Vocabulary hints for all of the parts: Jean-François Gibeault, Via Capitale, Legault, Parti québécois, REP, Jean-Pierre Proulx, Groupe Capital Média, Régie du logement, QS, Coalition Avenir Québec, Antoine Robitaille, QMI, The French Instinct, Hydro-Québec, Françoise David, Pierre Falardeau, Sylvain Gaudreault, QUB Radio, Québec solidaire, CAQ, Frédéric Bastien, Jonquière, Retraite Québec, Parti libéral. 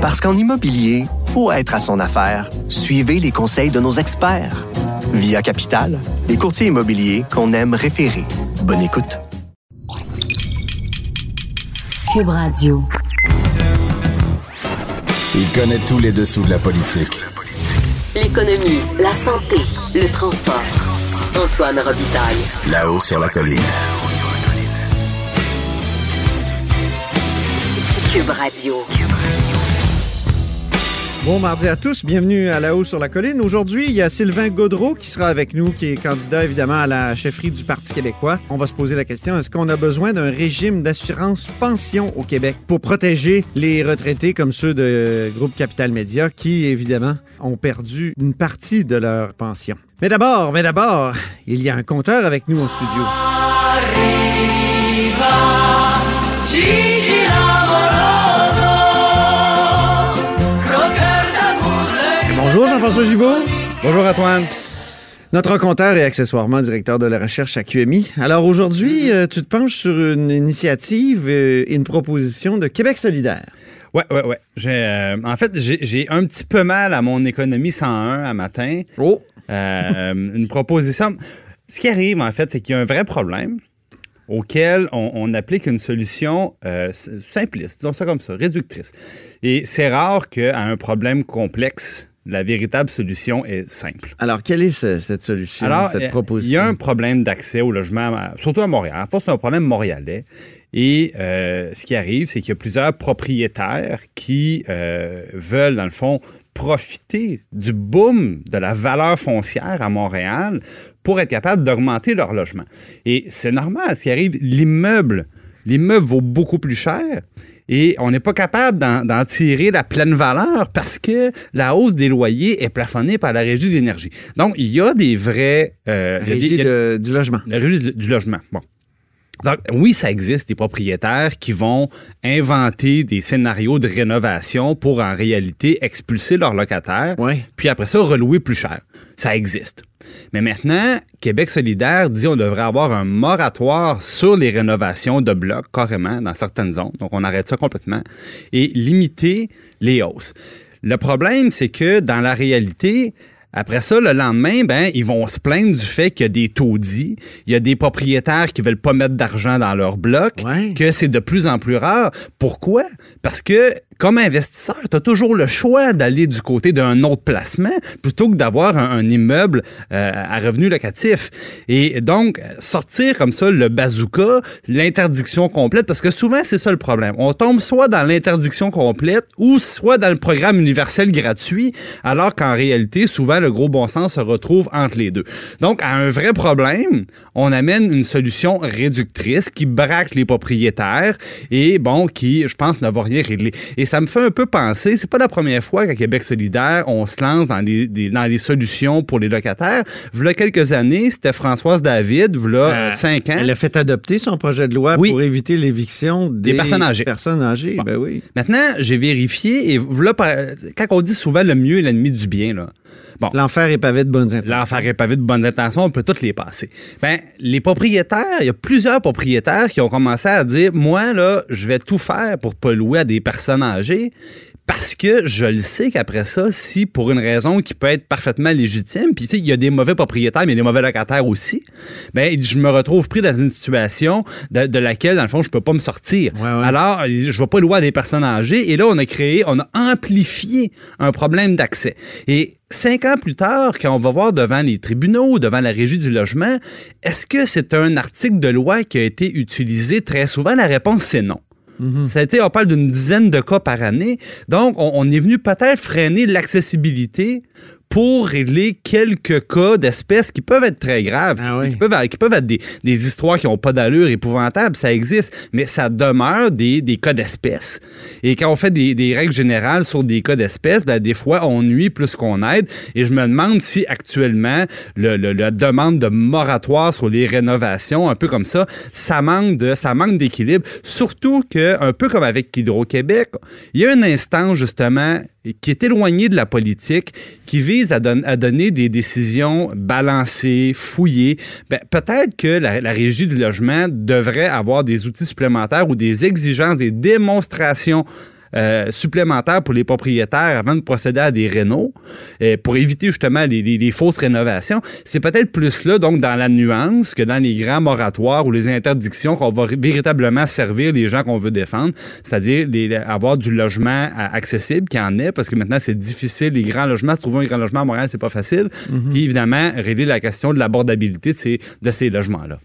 Parce qu'en immobilier, faut être à son affaire. Suivez les conseils de nos experts. Via Capitale, les courtiers immobiliers qu'on aime référer. Bonne écoute. QUB Radio. Il connaît tous les dessous de la politique. L'économie, la santé, le transport. Antoine Robitaille. Là-haut sur la colline. QUB Radio. Bon mardi à tous, bienvenue à La Haut sur la colline. Aujourd'hui, il y a Sylvain Gaudreault qui sera avec nous, qui est candidat évidemment à la chefferie du Parti québécois. On va se poser la question, est-ce qu'on a besoin d'un régime d'assurance pension au Québec pour protéger les retraités comme ceux de Groupe Capital Média qui, évidemment, ont perdu une partie de leur pension? Mais d'abord, il y a un compteur avec nous en studio. Bonjour Jean-François Gibeault. Bonjour Antoine. Notre compteur est accessoirement directeur de la recherche à QMI. Alors aujourd'hui, tu te penches sur une initiative et une proposition de Québec solidaire. Ouais. J'ai un petit peu mal à mon économie 101 à matin. Oh! Une proposition. Ce qui arrive en fait, c'est qu'il y a un vrai problème auquel on applique une solution simpliste, disons ça comme ça, réductrice. Et c'est rare qu'à un problème complexe, la véritable solution est simple. Alors, quelle est cette solution, cette proposition? Il y a un problème d'accès au logement, surtout à Montréal. En fait, c'est un problème montréalais. Et ce qui arrive, c'est qu'il y a plusieurs propriétaires qui veulent, dans le fond, profiter du boom de la valeur foncière à Montréal pour être capables d'augmenter leur logement. Et c'est normal, ce qui arrive, l'immeuble vaut beaucoup plus cher. Et on n'est pas capable d'en tirer la pleine valeur parce que la hausse des loyers est plafonnée par la Régie de l'énergie. Donc, il y a des vrais... du logement. La Régie du logement, bon. Donc, oui, ça existe des propriétaires qui vont inventer des scénarios de rénovation pour, en réalité, expulser leurs locataires, ouais. Puis après ça, relouer plus cher. Ça existe. Mais maintenant, Québec solidaire dit qu'on devrait avoir un moratoire sur les rénovations de blocs, carrément, dans certaines zones. Donc, on arrête ça complètement et limiter les hausses. Le problème, c'est que, dans la réalité... Après ça, le lendemain, ils vont se plaindre du fait qu'il y a des taudis, il y a des propriétaires qui veulent pas mettre d'argent dans leur bloc, ouais. Que c'est de plus en plus rare. Pourquoi? Parce que, comme investisseur, tu as toujours le choix d'aller du côté d'un autre placement plutôt que d'avoir un immeuble à revenu locatif. Et donc, sortir comme ça le bazooka, l'interdiction complète, parce que souvent, c'est ça le problème. On tombe soit dans l'interdiction complète ou soit dans le programme universel gratuit, alors qu'en réalité, souvent, le gros bon sens se retrouve entre les deux. Donc, à un vrai problème, on amène une solution réductrice qui braque les propriétaires et, bon, qui, je pense, ne va rien régler. Et ça me fait un peu penser, c'est pas la première fois qu'à Québec solidaire, on se lance dans les solutions pour les locataires. V'là quelques années, c'était Françoise David, v'là 5 ans. Elle a fait adopter son projet de loi, oui, pour éviter l'éviction des personnes âgées. Bon. Ben oui. Maintenant, j'ai vérifié et v'là, quand on dit souvent le mieux est l'ennemi du bien, là. Bon. L'enfer est pavé de bonnes intentions. On peut toutes les passer. Les propriétaires, il y a plusieurs propriétaires qui ont commencé à dire, moi, là, je vais tout faire pour pas louer à des personnes âgées parce que je le sais qu'après ça, si pour une raison qui peut être parfaitement légitime, puis tu sais, il y a des mauvais propriétaires, mais il y a des mauvais locataires aussi, je me retrouve pris dans une situation de laquelle, dans le fond, je peux pas me sortir. Ouais, ouais. Alors, je vais pas louer à des personnes âgées. Et là, on a amplifié un problème d'accès. Et 5 ans plus tard, quand on va voir devant les tribunaux, devant la Régie du logement, est-ce que c'est un article de loi qui a été utilisé très souvent? La réponse, c'est non. Mm-hmm. On parle d'une dizaine de cas par année. Donc, on est venu peut-être freiner l'accessibilité pour régler quelques cas d'espèces qui peuvent être très graves, qui peuvent être des histoires qui n'ont pas d'allure épouvantables, ça existe, mais ça demeure des cas d'espèces. Et quand on fait des règles générales sur des cas d'espèces, des fois, on nuit plus qu'on aide. Et je me demande si, actuellement, la demande de moratoire sur les rénovations, un peu comme ça, ça manque d'équilibre. Surtout que, un peu comme avec Hydro-Québec, il y a un instant, justement, qui est éloigné de la politique, qui vise à donner des décisions balancées, fouillées. Peut-être que la Régie du logement devrait avoir des outils supplémentaires ou des exigences, des démonstrations supplémentaires pour les propriétaires avant de procéder à des rénos, pour éviter justement les fausses rénovations. C'est peut-être plus là, donc, dans la nuance que dans les grands moratoires ou les interdictions qu'on va véritablement servir les gens qu'on veut défendre, c'est-à-dire avoir du logement accessible, qu'il y en ait, parce que maintenant, c'est difficile, les grands logements, se trouver un grand logement à Montréal, c'est pas facile. Mm-hmm. Puis, évidemment, régler la question de l'abordabilité de ces logements-là.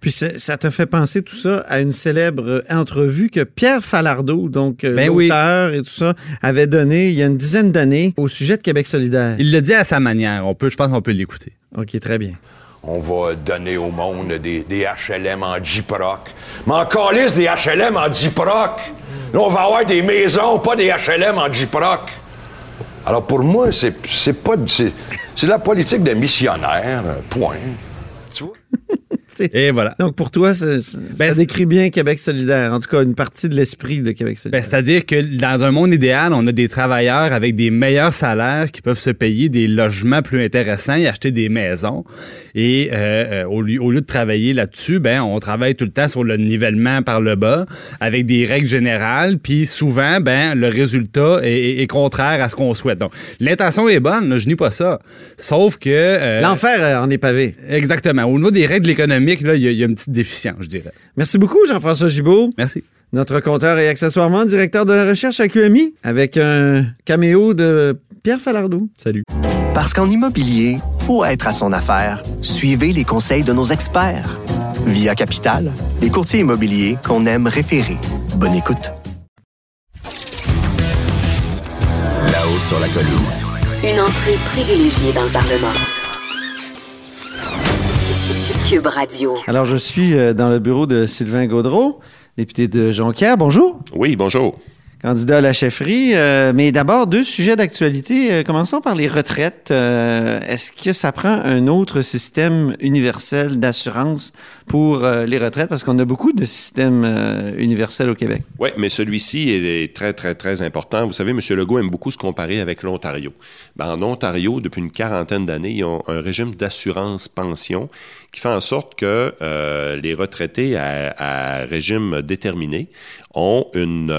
Puis ça te fait penser tout ça à une célèbre entrevue que Pierre Falardeau, donc l'auteur et tout ça, avait donnée il y a une dizaine d'années au sujet de Québec solidaire. Il le dit à sa manière. Je pense qu'on peut l'écouter. OK, très bien. On va donner au monde des HLM en Jiproc. Mais en calisse des HLM en Jiproc. Là, on va avoir des maisons, pas des HLM en Jiproc. Alors pour moi, c'est la politique de missionnaire, point. Tu vois? Et voilà. Donc, pour toi, ça décrit bien Québec solidaire, en tout cas une partie de l'esprit de Québec solidaire. C'est-à-dire que dans un monde idéal, on a des travailleurs avec des meilleurs salaires qui peuvent se payer des logements plus intéressants et acheter des maisons. Et au lieu de travailler là-dessus, on travaille tout le temps sur le nivellement par le bas avec des règles générales. Puis souvent, le résultat est contraire à ce qu'on souhaite. Donc, l'intention est bonne, je nie pas ça. Sauf que... l'enfer en est pavé. Exactement. Au niveau des règles de l'économie, là, il y a une petite déficience, je dirais. Merci beaucoup, Jean-François Gibeault. Merci. Notre compteur et accessoirement directeur de la recherche à QMI, avec un caméo de Pierre Falardeau. Salut. Parce qu'en immobilier, faut être à son affaire. Suivez les conseils de nos experts. Via Capitale, les courtiers immobiliers qu'on aime référer. Bonne écoute. Là-haut sur la colline. Une entrée privilégiée dans le Parlement. QUB Radio. Alors, je suis dans le bureau de Sylvain Gaudreault, député de Jonquière. Bonjour. Oui, bonjour. Candidat à la chefferie. Mais d'abord, deux sujets d'actualité. Commençons par les retraites. Est-ce que ça prend un autre système universel d'assurance pour les retraites? Parce qu'on a beaucoup de systèmes universels au Québec. Oui, mais celui-ci est très, très, très important. Vous savez, M. Legault aime beaucoup se comparer avec l'Ontario. En Ontario, depuis une quarantaine d'années, ils ont un régime d'assurance-pension qui fait en sorte que les retraités à régime déterminé ont une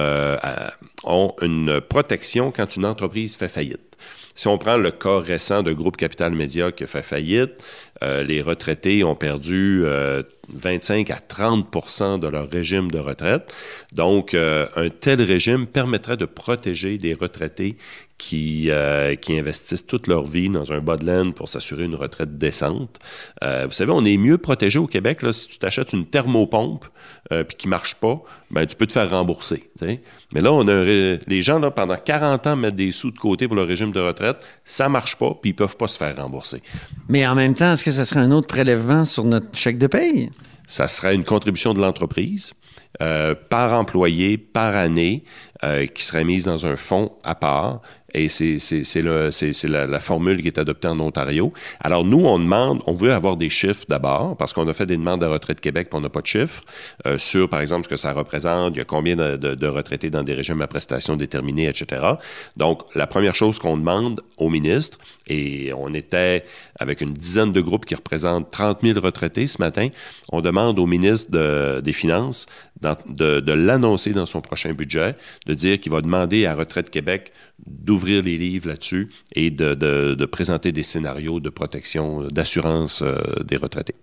protection quand une entreprise fait faillite. Si on prend le cas récent de Groupe Capital Média qui a fait faillite, les retraités ont perdu 25 à 30 % de leur régime de retraite. Donc, un tel régime permettrait de protéger des retraités qui investissent toute leur vie dans un bas de laine pour s'assurer une retraite décente. Vous savez, on est mieux protégé au Québec. Là, si tu t'achètes une thermopompe puis qui ne marche pas, tu peux te faire rembourser. T'sais? Mais là, les gens, là, pendant 40 ans, mettent des sous de côté pour leur régime de retraite. Ça ne marche pas, puis ils ne peuvent pas se faire rembourser. Mais en même temps, est-ce que ça serait un autre prélèvement sur notre chèque de paye? Ça serait une contribution de l'entreprise par employé, par année, qui serait mise dans un fonds à part. Et c'est la formule qui est adoptée en Ontario. Alors, nous, on veut avoir des chiffres d'abord, parce qu'on a fait des demandes à Retraite Québec et on n'a pas de chiffres sur, par exemple, ce que ça représente, il y a combien de retraités dans des régimes à prestations déterminées, etc. Donc, la première chose qu'on demande au ministre, et on était avec une dizaine de groupes qui représentent 30 000 retraités ce matin, on demande au ministre des Finances de l'annoncer dans son prochain budget, de dire qu'il va demander à Retraite Québec d'ouvrir les livres là-dessus et de présenter des scénarios de protection, d'assurance des retraités.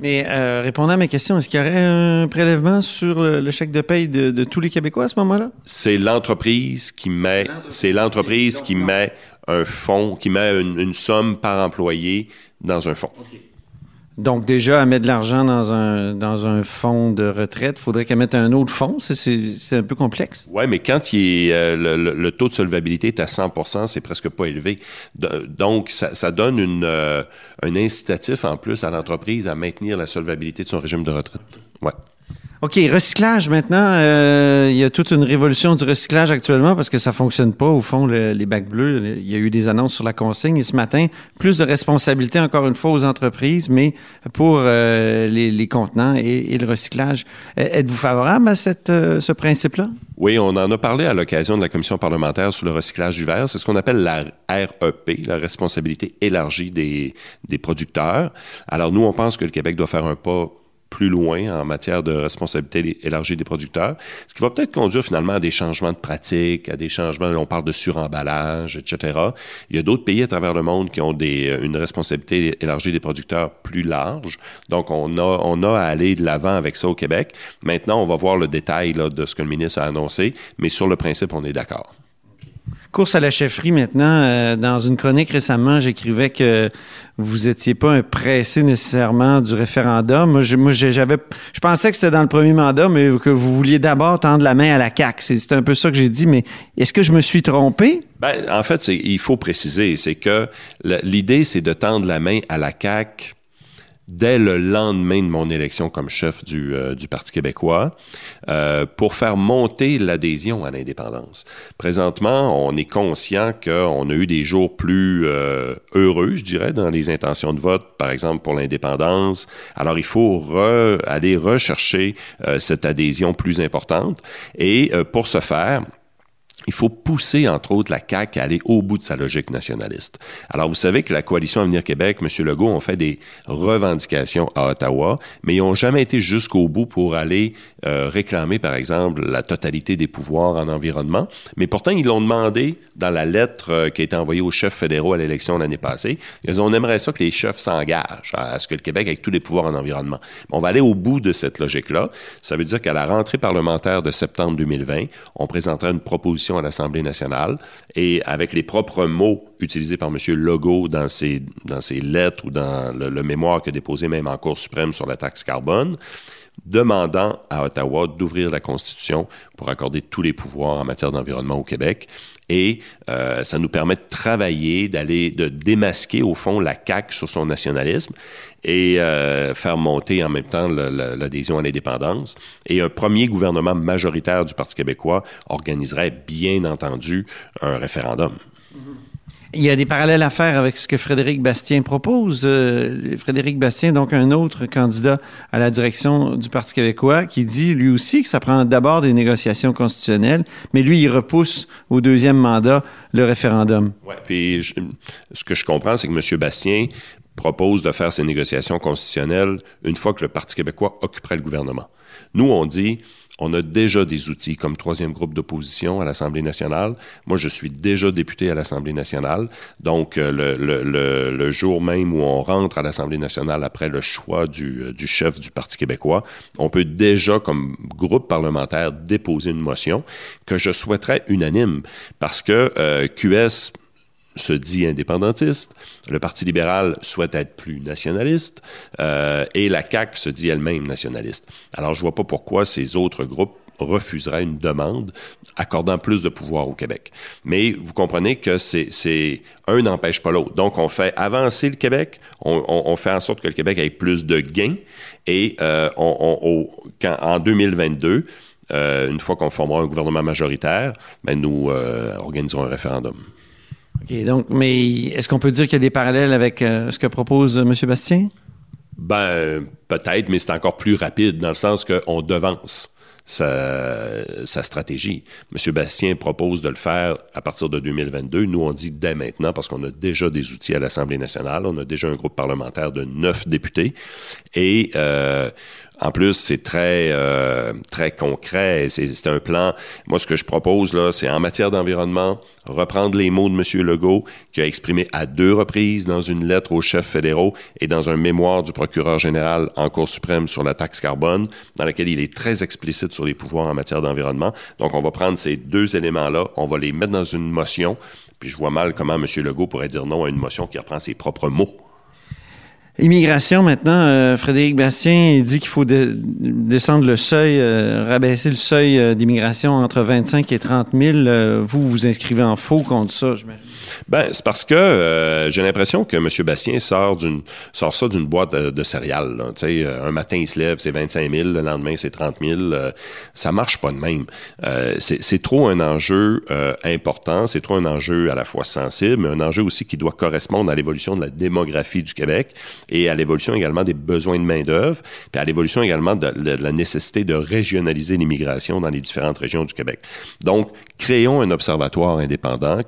Mais répondant à mes questions, est-ce qu'il y aurait un prélèvement sur le chèque de paye de tous les Québécois à ce moment-là? C'est l'entreprise qui met, met un fonds, qui met une somme par employé dans un fonds. Okay. Donc, déjà, à mettre de l'argent dans un fonds de retraite, il faudrait qu'elle mette un autre fonds. C'est un peu complexe. Oui, mais quand le taux de solvabilité est à 100 %, c'est presque pas élevé. Donc, ça donne un incitatif en plus à l'entreprise à maintenir la solvabilité de son régime de retraite. Ouais. OK, recyclage maintenant. Il y a toute une révolution du recyclage actuellement parce que ça fonctionne pas, au fond, les bacs bleus. Il y a eu des annonces sur la consigne. Et ce matin, plus de responsabilités, encore une fois, aux entreprises, mais pour les contenants et le recyclage. Êtes-vous favorable à ce principe-là? Oui, on en a parlé à l'occasion de la commission parlementaire sur le recyclage du verre. C'est ce qu'on appelle la REP, la responsabilité élargie des producteurs. Alors, nous, on pense que le Québec doit faire un pas plus loin en matière de responsabilité élargie des producteurs, ce qui va peut-être conduire finalement à des changements de pratiques, à des changements, on parle de suremballage, etc. Il y a d'autres pays à travers le monde qui ont une responsabilité élargie des producteurs plus large. Donc, on a à aller de l'avant avec ça au Québec. Maintenant, on va voir le détail là, de ce que le ministre a annoncé, mais sur le principe, on est d'accord. Course à la chefferie maintenant. Dans une chronique récemment, j'écrivais que vous étiez pas un pressé nécessairement du référendum. Je pensais que c'était dans le premier mandat, mais que vous vouliez d'abord tendre la main à la CAQ. C'est un peu ça que j'ai dit, mais est-ce que je me suis trompé? Ben, en fait, il faut préciser, c'est que l'idée, c'est de tendre la main à la CAQ dès le lendemain de mon élection comme chef du Parti québécois, pour faire monter l'adhésion à l'indépendance. Présentement, on est conscient qu'on a eu des jours plus heureux, je dirais, dans les intentions de vote, par exemple pour l'indépendance. Alors, il faut aller rechercher cette adhésion plus importante. Et pour ce faire, il faut pousser, entre autres, la CAQ à aller au bout de sa logique nationaliste. Alors, vous savez que la Coalition Avenir Québec, M. Legault, ont fait des revendications à Ottawa, mais ils n'ont jamais été jusqu'au bout pour aller réclamer, par exemple, la totalité des pouvoirs en environnement. Mais pourtant, ils l'ont demandé dans la lettre qui a été envoyée aux chefs fédéraux à l'élection l'année passée. Ils ont dit, on aimerait ça que les chefs s'engagent à ce que le Québec ait tous les pouvoirs en environnement. Mais on va aller au bout de cette logique-là. Ça veut dire qu'à la rentrée parlementaire de septembre 2020, on présentera une proposition à l'Assemblée nationale et avec les propres mots utilisés par M. Legault dans ses lettres ou dans le mémoire qu'il a déposé même en Cour suprême sur la taxe carbone, demandant à Ottawa d'ouvrir la Constitution pour accorder tous les pouvoirs en matière d'environnement au Québec. Et ça nous permet de travailler, de démasquer au fond la CAQ sur son nationalisme et faire monter en même temps l'adhésion à l'indépendance. Et un premier gouvernement majoritaire du Parti québécois organiserait bien entendu un référendum. Il y a des parallèles à faire avec ce que Frédéric Bastien propose. Frédéric Bastien, donc un autre candidat à la direction du Parti québécois, qui dit lui aussi que ça prend d'abord des négociations constitutionnelles, mais lui, il repousse au deuxième mandat le référendum. Oui, puis ce que je comprends, c'est que M. Bastien propose de faire ces négociations constitutionnelles une fois que le Parti québécois occuperait le gouvernement. Nous, on dit... On a déjà des outils comme troisième groupe d'opposition à l'Assemblée nationale. Moi, je suis déjà député à l'Assemblée nationale. Donc, le jour même où on rentre à l'Assemblée nationale après le choix du chef du Parti québécois, on peut déjà, comme groupe parlementaire, déposer une motion que je souhaiterais unanime parce que QS... se dit indépendantiste, le Parti libéral souhaite être plus nationaliste et la CAQ se dit elle-même nationaliste. Alors, je ne vois pas pourquoi ces autres groupes refuseraient une demande accordant plus de pouvoir au Québec. Mais vous comprenez que c'est un n'empêche pas l'autre. Donc, on fait avancer le Québec, on fait en sorte que le Québec ait plus de gains et en 2022, une fois qu'on formera un gouvernement majoritaire, ben nous organiserons un référendum. OK, donc, mais est-ce qu'on peut dire qu'il y a des parallèles avec ce que propose M. Bastien? Ben, peut-être, mais c'est encore plus rapide dans le sens qu'on devance sa stratégie. M. Bastien propose de le faire à partir de 2022. Nous, on dit dès maintenant parce qu'on a déjà des outils à l'Assemblée nationale. On a déjà un groupe parlementaire de 9 députés et... en plus, c'est très, très concret. C'est un plan. Moi, ce que je propose, là, c'est en matière d'environnement, reprendre les mots de M. Legault, qui a exprimé à 2 reprises dans une lettre aux chefs fédéraux et dans un mémoire du procureur général en Cour suprême sur la taxe carbone, dans laquelle il est très explicite sur les pouvoirs en matière d'environnement. Donc, on va prendre ces 2 éléments-là, on va les mettre dans une motion, puis je vois mal comment M. Legault pourrait dire non à une motion qui reprend ses propres mots. Immigration, maintenant, Frédéric Bastien dit qu'il faut descendre le seuil, rabaisser le seuil d'immigration entre 25 et 30 000. Vous vous inscrivez en faux contre ça, j'imagine. Bien, c'est parce que j'ai l'impression que M. Bastien sort ça d'une boîte de céréales. Là. Un matin, il se lève, c'est 25 000, le lendemain, c'est 30 000. Ça marche pas de même. C'est trop un enjeu important, c'est trop un enjeu à la fois sensible, mais un enjeu aussi qui doit correspondre à l'évolution de la démographie du Québec. et à l'évolution également des besoins de main-d'œuvre, puis à l'évolution également de la nécessité de régionaliser l'immigration dans les différentes régions du Québec. Donc, créons un observatoire indépendant,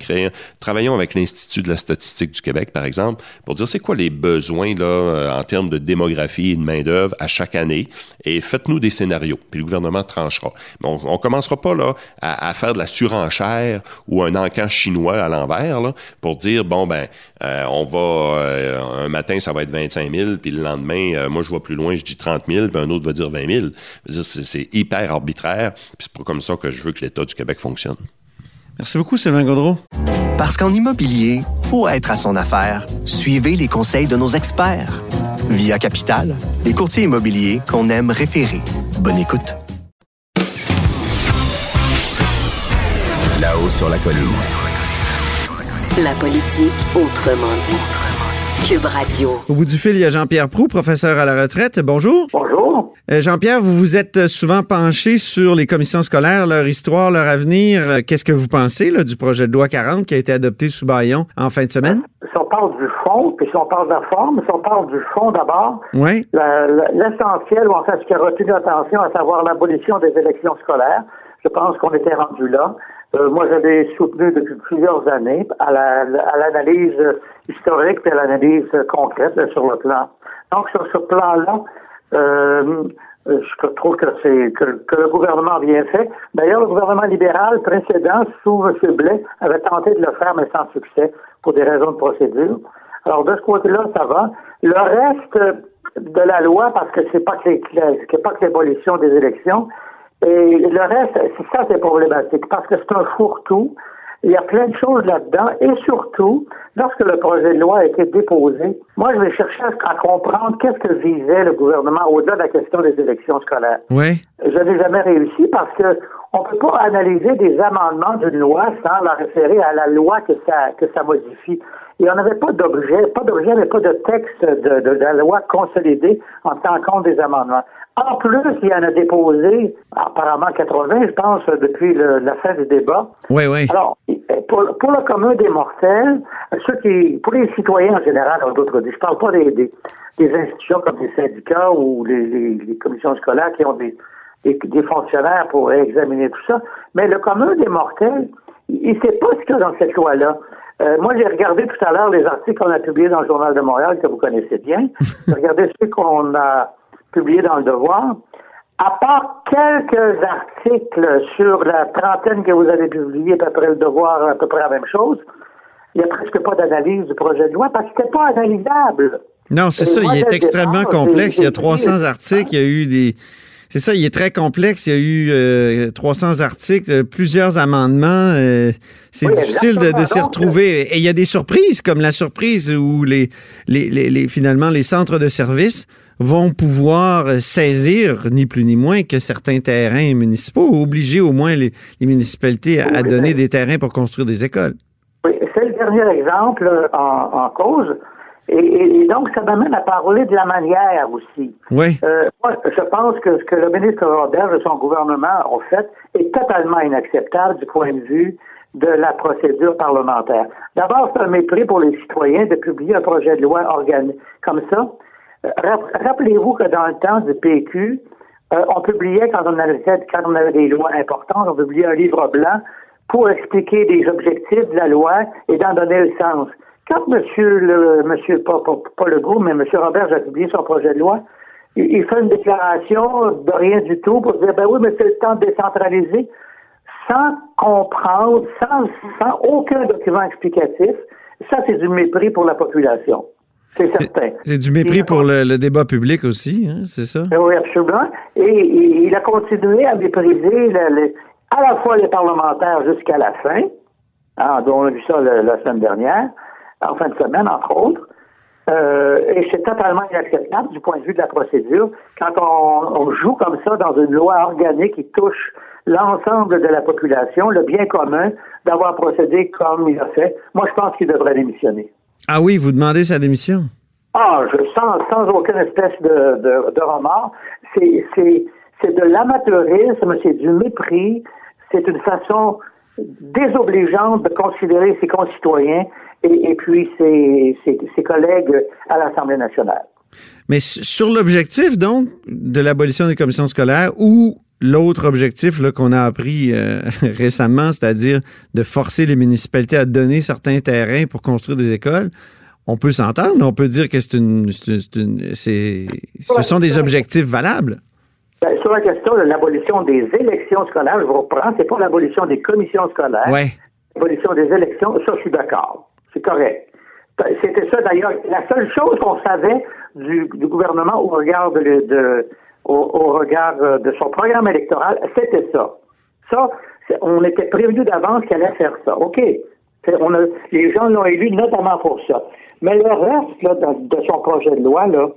travaillons avec l'Institut de la statistique du Québec, par exemple, pour dire c'est quoi les besoins là, en termes de démographie et de main-d'œuvre à chaque année, et faites-nous des scénarios, puis le gouvernement tranchera. Mais on ne commencera pas là, à faire de la surenchère ou un encan chinois à l'envers là, pour dire, bon, ben, on va, un matin, ça va être 25 000, puis le lendemain, moi, je vais plus loin, je dis 30 000, puis un autre va dire 20 000. C'est hyper arbitraire, puis c'est pas comme ça que je veux que l'État du Québec fonctionne. Merci beaucoup, Sylvain Gaudreault. Parce qu'en immobilier, faut être à son affaire. Suivez les conseils de nos experts. Via Capitale, les courtiers immobiliers qu'on aime référer. Bonne écoute. Là-haut sur la colline. La politique autrement dit. QUB Radio. Au bout du fil, il y a Jean-Pierre Proulx, professeur à la retraite. Bonjour. Bonjour. Jean-Pierre, vous vous êtes souvent penché sur les commissions scolaires, leur histoire, leur avenir. Qu'est-ce que vous pensez là, du projet de loi 40 qui a été adopté sous Baillon en fin de semaine? Si on parle du fond, puis si on parle de la forme, si on parle du fond d'abord, oui. L'essentiel, ou en fait ce qui a retenu l'attention, à savoir l'abolition des élections scolaires, je pense qu'on était rendu là. Moi, je l'ai soutenu depuis plusieurs années à l'analyse historique et à l'analyse concrète là, sur le plan. Donc, sur ce plan-là, je trouve que c'est que le gouvernement a bien fait. D'ailleurs, le gouvernement libéral précédent, sous M. Blais, avait tenté de le faire, mais sans succès, pour des raisons de procédure. Alors, de ce côté-là, ça va. Le reste de la loi, parce que c'est pas que l'abolition des élections, et le reste, ça, c'est problématique, parce que c'est un fourre-tout. Il y a plein de choses là-dedans, et surtout, lorsque le projet de loi a été déposé, moi, je vais chercher à comprendre qu'est-ce que visait le gouvernement au-delà de la question des élections scolaires. Oui. Je n'ai jamais réussi, parce que on peut pas analyser des amendements d'une loi sans la référer à la loi que ça modifie. Et on n'avait pas d'objet, mais pas de texte de la loi consolidée en tenant compte des amendements. En plus, il y en a déposé, apparemment 80, je pense, depuis la fin du débat. Oui, oui. Alors, pour le commun des mortels, pour les citoyens en général, en d'autres dit, je parle pas des institutions comme les syndicats ou les commissions scolaires qui ont des fonctionnaires pour examiner tout ça, mais le commun des mortels, il ne sait pas ce qu'il y a dans cette loi-là. Moi, j'ai regardé tout à l'heure les articles qu'on a publiés dans le Journal de Montréal, que vous connaissez bien. J'ai regardé ceux qu'on a publiés dans Le Devoir. À part quelques articles sur la trentaine que vous avez publiés, après Le Devoir, à peu près la même chose, il n'y a presque pas d'analyse du projet de loi parce que c'était pas analysable. Non, c'est ça. Il est extrêmement complexe. Il y a 300 articles. Il y a eu des... C'est ça, il est très complexe. Il y a eu 300 articles, plusieurs amendements. C'est oui, difficile de s'y retrouver. Et il y a des surprises, comme la surprise où finalement les centres de services vont pouvoir saisir, ni plus ni moins, que certains terrains municipaux, obliger au moins les municipalités à donner des terrains pour construire des écoles. Oui, c'est le dernier exemple en cause. Et donc, ça m'amène à parler de la manière aussi. Oui. Moi, je pense que ce que le ministre Robert et son gouvernement ont fait est totalement inacceptable du point de vue de la procédure parlementaire. D'abord, c'est un mépris pour les citoyens de publier un projet de loi organique comme ça. Rappelez-vous que dans le temps du PQ, on publiait, quand on avait des lois importantes, on publiait un livre blanc pour expliquer les objectifs de la loi et d'en donner le sens. Quand M. Legault, mais M. Robert a publié son projet de loi, il fait une déclaration de rien du tout pour dire, ben oui, mais c'est le temps de décentraliser, sans comprendre, sans aucun document explicatif. Ça, c'est du mépris pour la population. C'est certain. C'est du mépris pour le débat public aussi, hein, c'est ça? Oui, absolument. Et il a continué à mépriser à la fois les parlementaires jusqu'à la fin, hein, dont on a vu ça la semaine dernière, en fin de semaine, entre autres. Et c'est totalement inacceptable du point de vue de la procédure. Quand on joue comme ça dans une loi organique qui touche l'ensemble de la population, le bien commun, d'avoir procédé comme il a fait, moi, je pense qu'il devrait démissionner. Ah oui, vous demandez sa démission? Ah, sans aucune espèce de remords. C'est de l'amateurisme, c'est du mépris, c'est une façon désobligeante de considérer ses concitoyens et puis ses collègues à l'Assemblée nationale. Mais sur l'objectif, donc, de l'abolition des commissions scolaires ou l'autre objectif là, qu'on a appris récemment, c'est-à-dire de forcer les municipalités à donner certains terrains pour construire des écoles, on peut s'entendre, on peut dire que ce sont des objectifs valables. Bien, sur la question de l'abolition des élections scolaires, je vous reprends, c'est pas l'abolition des commissions scolaires, l'abolition des élections, ça je suis d'accord, c'est correct. C'était ça d'ailleurs, la seule chose qu'on savait du gouvernement au regard de son programme électoral, c'était ça. Ça, on était prévenu d'avance qu'il allait faire ça, OK. Les gens l'ont élu notamment pour ça. Mais le reste là, de son projet de loi, là,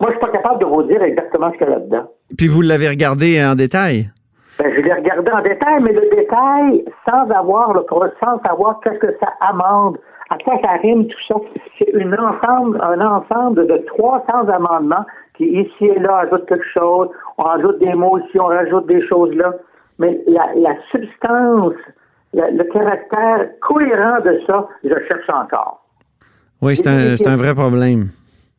moi, je suis pas capable de vous dire exactement ce qu'il y a là-dedans. Puis vous l'avez regardé en détail? Ben, je l'ai regardé en détail, mais le détail, sans savoir qu'est-ce que ça amende, à quoi ça rime, tout ça. C'est un ensemble de 300 amendements qui, ici et là, ajoutent quelque chose, on rajoute des mots ici, on rajoute des choses là. Mais la substance, le caractère cohérent de ça, je cherche encore. Oui, c'est un vrai problème.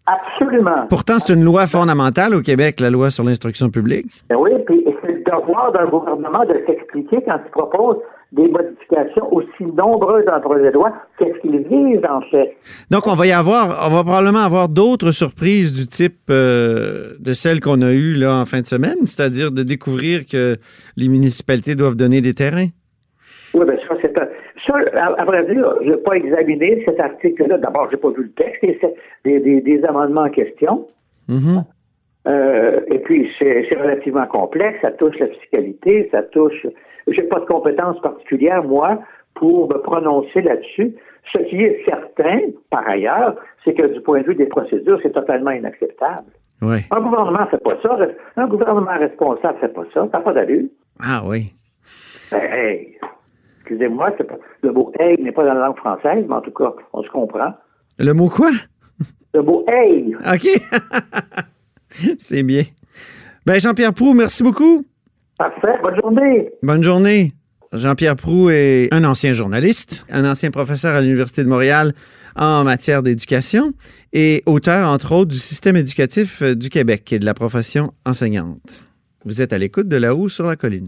Absolument. Pourtant, c'est une loi fondamentale au Québec, la loi sur l'instruction publique. Ben oui, puis c'est le devoir d'un gouvernement de s'expliquer quand il propose des modifications aussi nombreuses dans le projet de loi, qu'est-ce qu'il vise en fait. Donc, on va probablement avoir d'autres surprises du type de celles qu'on a eues là, en fin de semaine, c'est-à-dire de découvrir que les municipalités doivent donner des terrains. Oui, bien ça, c'est un... Ça, à vrai dire, je n'ai pas examiné cet article-là. D'abord, je n'ai pas vu le texte des amendements en question. Mm-hmm. Et puis, c'est relativement complexe. Ça touche la fiscalité, ça touche... Je n'ai pas de compétences particulières, moi, pour me prononcer là-dessus. Ce qui est certain, par ailleurs, c'est que du point de vue des procédures, c'est totalement inacceptable. Oui. Un gouvernement ne fait pas ça. Un gouvernement responsable ne fait pas ça. Ça n'a pas d'allure. Ah oui. Ben, hey. Excusez-moi, c'est pas, le mot « hey » n'est pas dans la langue française, mais en tout cas, on se comprend. Le mot quoi? Le mot « hey ». OK. C'est bien. Ben Jean-Pierre Proulx, merci beaucoup. Parfait. Bonne journée. Bonne journée. Jean-Pierre Proulx est un ancien journaliste, un ancien professeur à l'Université de Montréal en matière d'éducation et auteur, entre autres, du système éducatif du Québec et de la profession enseignante. Vous êtes à l'écoute de Là-haut sur la colline.